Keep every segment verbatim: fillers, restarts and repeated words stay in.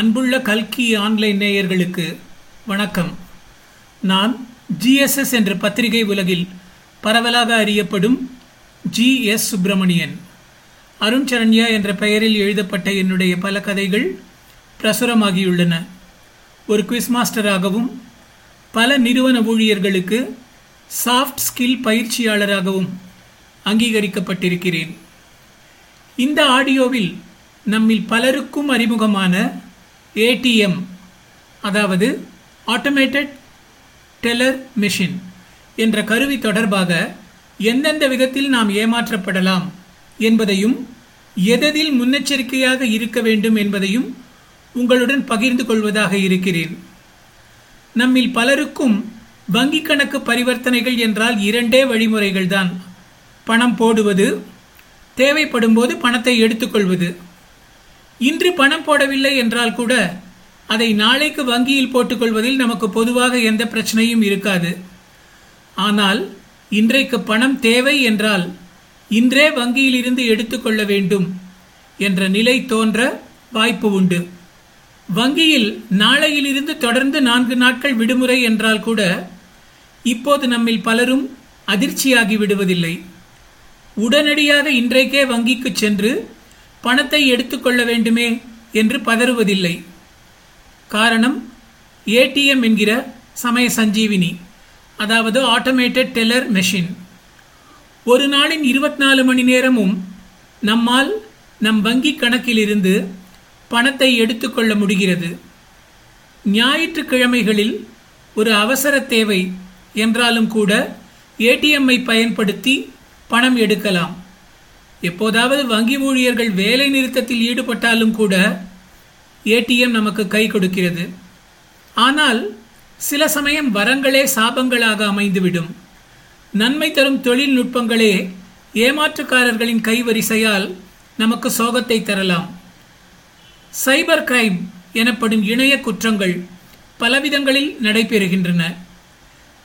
அன்புள்ள கல்கி ஆன்லைன் நேயர்களுக்கு வணக்கம். நான் ஜிஎஸ்எஸ் என்ற பத்திரிகை உலகில் பரவலாக அறியப்படும் ஜி.எஸ். சுப்ரமணியன். அருண் சரண்யா என்ற பெயரில் எழுதப்பட்ட என்னுடைய பல கதைகள் பிரசுரமாகியுள்ளன. ஒரு குவிஸ் மாஸ்டராகவும் பல நிறுவன ஊழியர்களுக்கு சாஃப்ட் ஸ்கில் பயிற்சியாளராகவும் அங்கீகரிக்கப்பட்டிருக்கிறேன். இந்த ஆடியோவில் நம்மில் பலருக்கும் அறிமுகமான ஏடிஎம், அதாவது ஆட்டோமேட்டட் டெல்லர் மெஷின் என்ற கருவி தொடர்பாக எந்தெந்த விதத்தில் நாம் ஏமாற்றப்படலாம் என்பதையும் எதில் முன்னெச்சரிக்கையாக இருக்க வேண்டும் என்பதையும் உங்களுடன் பகிர்ந்து கொள்வதாக இருக்கிறேன். நம்மில் பலருக்கும் வங்கிக் கணக்கு பரிவர்த்தனைகள் என்றால் இரண்டே வழிமுறைகள்தான். பணம் போடுவது, தேவைப்படும் போது பணத்தை எடுத்துக்கொள்வது. இன்று பணம் போடவில்லை என்றால் கூட அதை நாளைக்கு வங்கியில் போட்டுக்கொள்வதில் நமக்கு பொதுவாக எந்த பிரச்சனையும் இருக்காது. ஆனால் இன்றைக்கு பணம் தேவை என்றால் இன்றே வங்கியிலிருந்து எடுத்துக்கொள்ள வேண்டும் என்ற நிலை தோன்ற வாய்ப்பு உண்டு. வங்கியில் நாளையிலிருந்து தொடர்ந்து நான்கு நாட்கள் விடுமுறை என்றால் கூட இப்போது நம்மில் பலரும் அதிர்ச்சியாகி விடுவதில்லை. உடனடியாக இன்றைக்கே வங்கிக்கு சென்று பணத்தை எடுத்துக்கொள்ள வேண்டுமே என்று பதறுவதில்லை. காரணம், ஏடிஎம் என்கிற சமய சஞ்சீவினி, அதாவது ஆட்டோமேட்டட் டெல்லர் மெஷின். ஒரு நாளின் இருபத்தி நாலு மணி நேரமும் நம்மால் நம் வங்கி கணக்கிலிருந்து பணத்தை எடுத்துக்கொள்ள முடிகிறது. ஞாயிற்றுக்கிழமைகளில் ஒரு அவசர தேவை என்றாலும் கூட ஏடிஎம்மை பயன்படுத்தி பணம் எடுக்கலாம். எப்போதாவது வங்கி ஊழியர்கள் வேலை நிறுத்தத்தில் ஈடுபட்டாலும் கூட ஏடிஎம் நமக்கு கை கொடுக்கிறது. ஆனால் சில சமயம் வரங்களே சாபங்களாக அமைந்துவிடும். நன்மை தரும் தொழில்நுட்பங்களே ஏமாற்றுக்காரர்களின் கைவரிசையால் நமக்கு சோகத்தை தரலாம். சைபர் கிரைம் எனப்படும் இணைய குற்றங்கள் பலவிதங்களில் நடைபெறுகின்றன.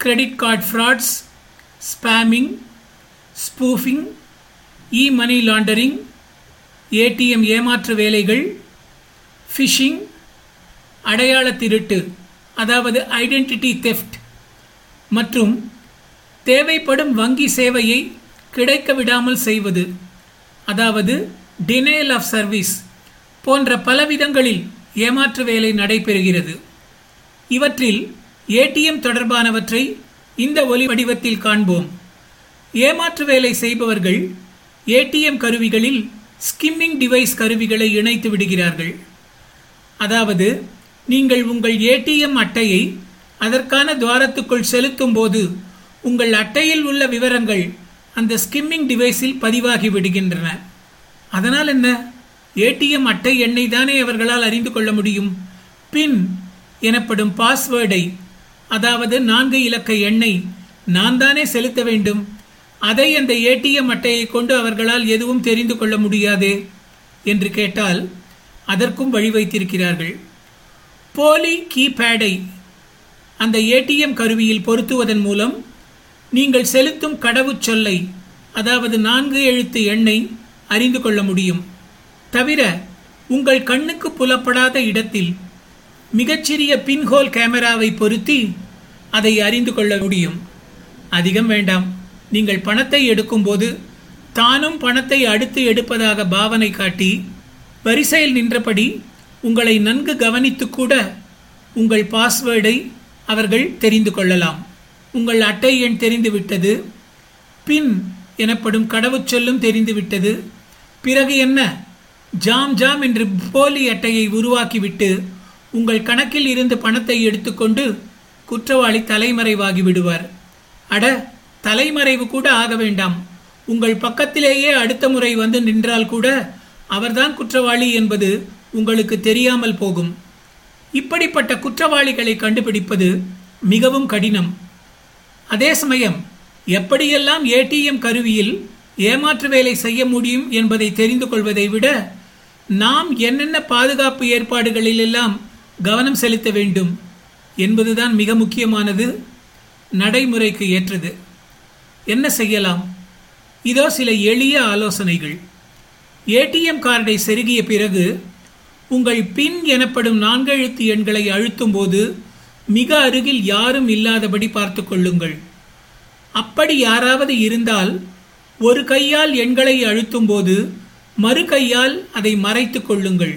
Credit card frauds, spamming, spoofing, e money laundering, ATM ஏமாற்று வேலைகள், ஃபிஷிங், அடையாள திருட்டு, அதாவது ஐடென்டிட்டி தீஃப்ட், மற்றும் தேவைப்படும் வங்கி சேவையை கிடைக்க விடாமல் செய்வது, அதாவது டினயல் ஆஃப் சர்வீஸ் போன்ற பலவிதங்களில் ஏமாற்று வேலை நடைபெறுகிறது. இவற்றில் ஏடிஎம் தொடர்பானவற்றை இந்த ஒலி வடிவத்தில் காண்போம். ஏமாற்று வேலை செய்பவர்கள் ஏடிஎம் கருவிகளில் ஸ்கிம்மிங் டிவைஸ் கருவிகளை இணைத்து விடுகிறார்கள். அதாவது நீங்கள் உங்கள் ஏடிஎம் அட்டையை அதற்கான துவாரத்துக்குள் செலுத்தும் போது உங்கள் அட்டையில் உள்ள விவரங்கள் அந்த ஸ்கிம்மிங் டிவைஸில் பதிவாகி விடுகின்றன. அதனால் என்ன, ஏடிஎம் அட்டை எண்ணை தானே அவர்களால் அறிந்து கொள்ள முடியும். பின் எனப்படும் பாஸ்வேர்டை, அதாவது நான்கு இலக்க எண்ணை நான் தானே செலுத்த வேண்டும். அதை அந்த ஏடிஎம் அட்டையை கொண்டு அவர்களால் எதுவும் தெரிந்து கொள்ள முடியாதே என்று கேட்டால் அதற்கும் வழி வைத்திருக்கிறார்கள். போலி கீபேடை அந்த ஏடிஎம் கருவியில் பொருத்துவதன் மூலம் நீங்கள் செலுத்தும் கடவுச்சொல்லை, அதாவது நான்கு எழுத்து எண்ணை அறிந்து கொள்ள முடியும். தவிர உங்கள் கண்ணுக்கு புலப்படாத இடத்தில் மிகச்சிறிய பின்ஹோல் கேமராவை பொருத்தி அதை அறிந்து கொள்ள முடியும். அதிகம் வேண்டாம், நீங்கள் பணத்தை எடுக்கும்போது தானும் பணத்தை அடுத்து எடுப்பதாக பாவனை காட்டி வரிசையில் நின்றபடி உங்களை நன்கு கவனித்து கூட உங்கள் பாஸ்வேர்டை அவர்கள் தெரிந்து கொள்ளலாம். உங்கள் அட்டை எண் தெரிந்துவிட்டது, பின் எனப்படும் கடவுச்சொல்லும் தெரிந்துவிட்டது. பிறகு என்ன, ஜாம் ஜாம் என்று போலி அட்டையை உருவாக்கிவிட்டு உங்கள் கணக்கில் இருந்து பணத்தை எடுத்துக்கொண்டு குற்றவாளி தலைமறைவாகி விடுவார். அட, தலைமறைவு கூட ஆக வேண்டாம், உங்கள் பக்கத்திலேயே அடுத்த முறை வந்து நின்றால் கூட அவர்தான் குற்றவாளி என்பது உங்களுக்கு தெரியாமல் போகும். இப்படிப்பட்ட குற்றவாளிகளை கண்டுபிடிப்பது மிகவும் கடினம். அதே சமயம் எப்படியெல்லாம் ஏடிஎம் கருவியில் ஏமாற்று வேலை செய்ய முடியும் என்பதை தெரிந்து கொள்வதை விட நாம் என்னென்ன பாதுகாப்பு ஏற்பாடுகளிலெல்லாம் கவனம் செலுத்த வேண்டும் என்பதுதான் மிக முக்கியமானது, நடைமுறைக்கு ஏற்றது. என்ன செய்யலாம்? இதோ சில எளிய ஆலோசனைகள். ஏடிஎம் கார்டை செருகிய பிறகு உங்கள் பின் எனப்படும் நான்கெழுத்து எண்களை அழுத்தும் போது மிக அருகில் யாரும் இல்லாதபடி பார்த்து கொள்ளுங்கள். அப்படி யாராவது இருந்தால் ஒரு கையால் எண்களை அழுத்தும் போது மறு கையால் அதை மறைத்து கொள்ளுங்கள்.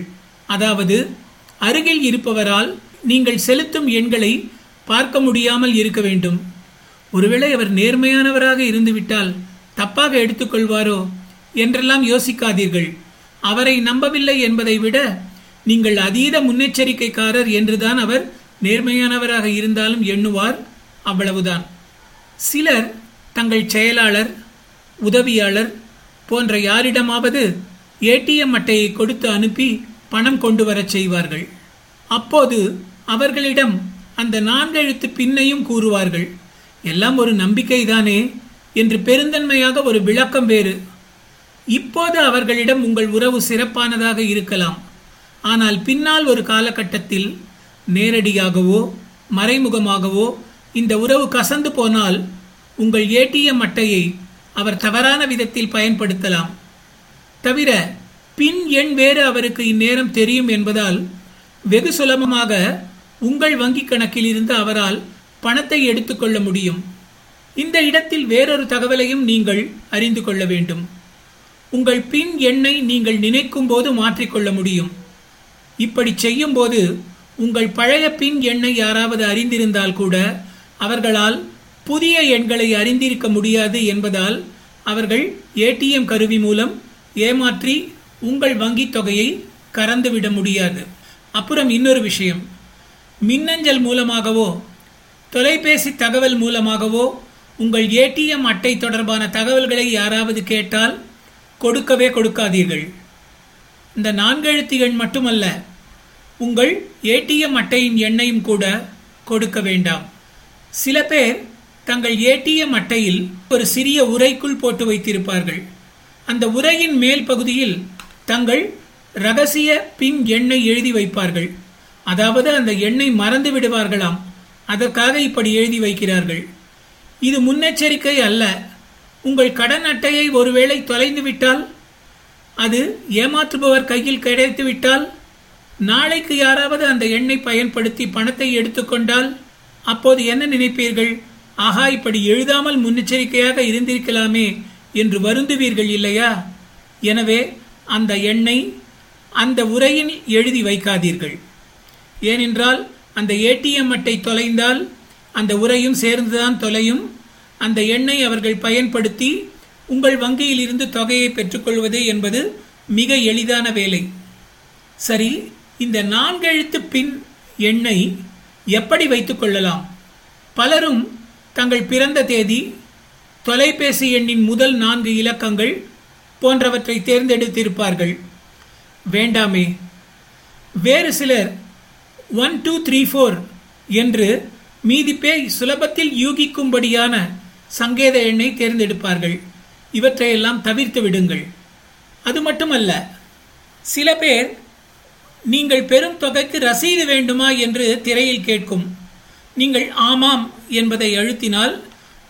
அதாவது அருகில் இருப்பவரால் நீங்கள் செலுத்தும் எண்களை பார்க்க முடியாமல் இருக்க வேண்டும். ஒருவேளை அவர் நேர்மையானவராக இருந்துவிட்டால் தப்பாக எடுத்துக்கொள்வாரோ என்றெல்லாம் யோசிக்காதீர்கள். அவரை நம்பவில்லை என்பதை விட நீங்கள் அதீத முன்னெச்சரிக்கைக்காரர் என்றுதான் அவர் நேர்மையானவராக இருந்தாலும் எண்ணுவார், அவ்வளவுதான். சிலர் தங்கள் செயலாளர், உதவியாளர் போன்ற யாரிடமாவது ஏடிஎம் அட்டையை கொடுத்து அனுப்பி பணம் கொண்டு வரச் செய்வார்கள். அப்போது அவர்களிடம் அந்த நான்கெழுத்து பின்னையும் கூறுவார்கள். எல்லாம் ஒரு நம்பிக்கைதானே என்று பெருந்தன்மையாக ஒரு விளக்கம் வேறு. இப்போது அவர்களிடம் உங்கள் உறவு சிறப்பானதாக இருக்கலாம். ஆனால் பின்னால் ஒரு காலகட்டத்தில் நேரடியாகவோ மறைமுகமாகவோ இந்த உறவு கசந்து போனால் உங்கள் ஏடிஎம் அட்டையை அவர் தவறான விதத்தில் பயன்படுத்தலாம். தவிர பின் எண் வேறு அவருக்கு இந்நேரம் தெரியும் என்பதால் வெகு சுலபமாக உங்கள் வங்கிக் கணக்கில் இருந்து அவரால் பணத்தை எடுத்துக்கொள்ள முடியும். இந்த இடத்தில் வேறொரு தகவலையும் நீங்கள் அறிந்து கொள்ள வேண்டும். உங்கள் பின் எண்ணை நீங்கள் நினைக்கும் போது மாற்றிக்கொள்ள முடியும். இப்படி செய்யும் போது உங்கள் பழைய பின் எண்ணை யாராவது அறிந்திருந்தால் கூட அவர்களால் புதிய எண்களை அறிந்திருக்க முடியாது என்பதால் அவர்கள் ஏடிஎம் கருவி மூலம் ஏமாற்றி உங்கள் வங்கி தொகையை கறந்துவிட முடியாது. அப்புறம் இன்னொரு விஷயம், மின்னஞ்சல் மூலமாகவோ தொலைபேசி தகவல் மூலமாகவோ உங்கள் ஏடிஎம் அட்டை தொடர்பான தகவல்களை யாராவது கேட்டால் கொடுக்கவே கொடுக்காதீர்கள். இந்த நான்கெழுத்து எண் மட்டுமல்ல, உங்கள் ஏடிஎம் அட்டையின் எண்ணையும் கூட கொடுக்க வேண்டாம். சில பேர் தங்கள் ஏடிஎம் அட்டையில் ஒரு சிறிய உறைக்குள் போட்டு வைத்திருப்பார்கள். அந்த உறையின் மேல் பகுதியில் தங்கள் இரகசிய பின் எண்ணை எழுதி வைப்பார்கள். அதாவது அந்த எண்ணை மறந்து விடுவார்களாம். அதற்காக இப்படி எழுதி வைக்கிறார்கள். இது முன்னெச்சரிக்கை அல்ல. உங்கள் கடன் அட்டையை ஒருவேளை தொலைந்துவிட்டால், அது ஏமாற்றுபவர் கையில் கிடைத்துவிட்டால், நாளைக்கு யாராவது அந்த எண்ணை பயன்படுத்தி பணத்தை எடுத்துக்கொண்டால் அப்போது என்ன நினைப்பீர்கள்? ஆகா, இப்படி எழுதாமல் முன்னெச்சரிக்கையாக இருந்திருக்கலாமே என்று வருந்துவீர்கள், இல்லையா? எனவே அந்த எண்ணை அந்த உரையில் எழுதி வைக்காதீர்கள். ஏனென்றால் அந்த ஏடிஎம் அட்டை தொலைந்தால் அந்த உரையும் சேர்ந்துதான் தொலையும். அந்த எண்ணை அவர்கள் பயன்படுத்தி உங்கள் வங்கியில் இருந்து தொகையை பெற்றுக்கொள்வது என்பது மிக எளிதான வேலை. சரி, இந்த நான்கெழுத்து பின் எண்ணை எப்படி வைத்துக் கொள்ளலாம்? பலரும் தங்கள் பிறந்த தேதி, தொலைபேசி எண்ணின் முதல் நான்கு இலக்கங்கள் போன்றவற்றை தேர்ந்தெடுத்திருப்பார்கள். வேண்டாமே. வேறு சிலர் ஒன் டூ த்ரீ ஃபோர் என்று மீதி பேர் சுலபத்தில் யூகிக்கும்படியான சங்கேத எண்ணை தேர்ந்தெடுப்பார்கள். இவற்றையெல்லாம் தவிர்த்து விடுங்கள். அது மட்டுமல்ல, சில பேர் நீங்கள் பெரும் தொகைக்கு ரசீது வேண்டுமா என்று திரையில் கேட்கும். நீங்கள் ஆமாம் என்பதை அழுத்தினால்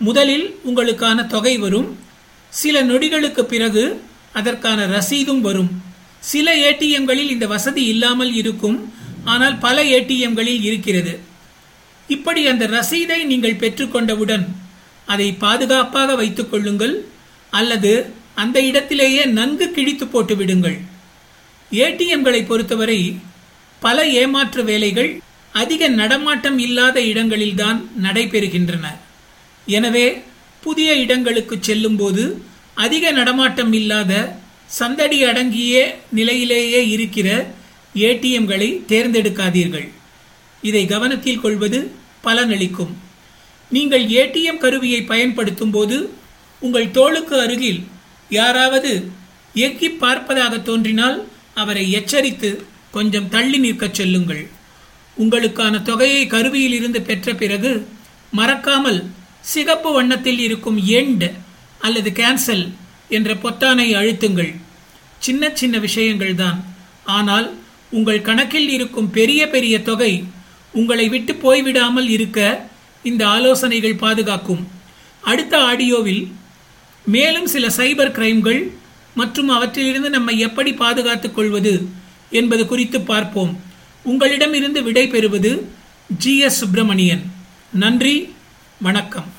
முதலில் உங்களுக்கான தொகை வரும். சில நொடிகளுக்கு பிறகு அதற்கான ரசீதும் வரும். சில ஏடிஎம்களில் இந்த வசதி இல்லாமல் இருக்கும், ஆனால் பல ஏடிஎம்களில் இருக்கிறது. இப்படி அந்த ரசீதை நீங்கள் பெற்றுக்கொண்டவுடன் அதை பாதுகாப்பாக வைத்துக் கொள்ளுங்கள், அல்லது அந்த இடத்திலேயே நன்கு கிழித்து போட்டு விடுங்கள். ஏடிஎம்களை பொறுத்தவரை பல ஏமாற்று வேலைகள் அதிக நடமாட்டம் இல்லாத இடங்களில்தான் நடைபெறுகின்றன. எனவே புதிய இடங்களுக்கு செல்லும்போது அதிக நடமாட்டம் இல்லாத சந்தடி அடங்கிய நிலையிலேயே இருக்கிற ஏடிஎம்களை தேர்ந்தெடுக்காதீர்கள். இதை கவனத்தில் கொள்வது பலனளிக்கும். நீங்கள் ஏடிஎம் கருவியை பயன்படுத்தும் போது உங்கள் தோளுக்கு அருகில் யாராவது எக்கி பார்ப்பதாக தோன்றினால் அவரை எச்சரித்து கொஞ்சம் தள்ளி நிற்கச் சொல்லுங்கள். உங்களுக்கான தொகையை கருவியில் இருந்து பெற்ற பிறகு மறக்காமல் சிகப்பு வண்ணத்தில் இருக்கும் எண்ட் அல்லது கேன்சல் என்ற பொத்தானை அழுத்துங்கள். சின்ன சின்ன விஷயங்கள்தான், ஆனால் உங்கள் கணக்கில் இருக்கும் பெரிய பெரிய தொகை உங்களை விட்டு போய்விடாமல் இருக்க இந்த ஆலோசனைகள் பாதுகாக்கும். அடுத்த ஆடியோவில் மேலும் சில சைபர் கிரைம்கள் மற்றும் அவற்றிலிருந்து நம்மை எப்படி பாதுகாத்துக் கொள்வது என்பது குறித்து பார்ப்போம். உங்களிடமிருந்து விடை பெறுவது ஜி எஸ் சுப்ரமணியன். நன்றி, வணக்கம்.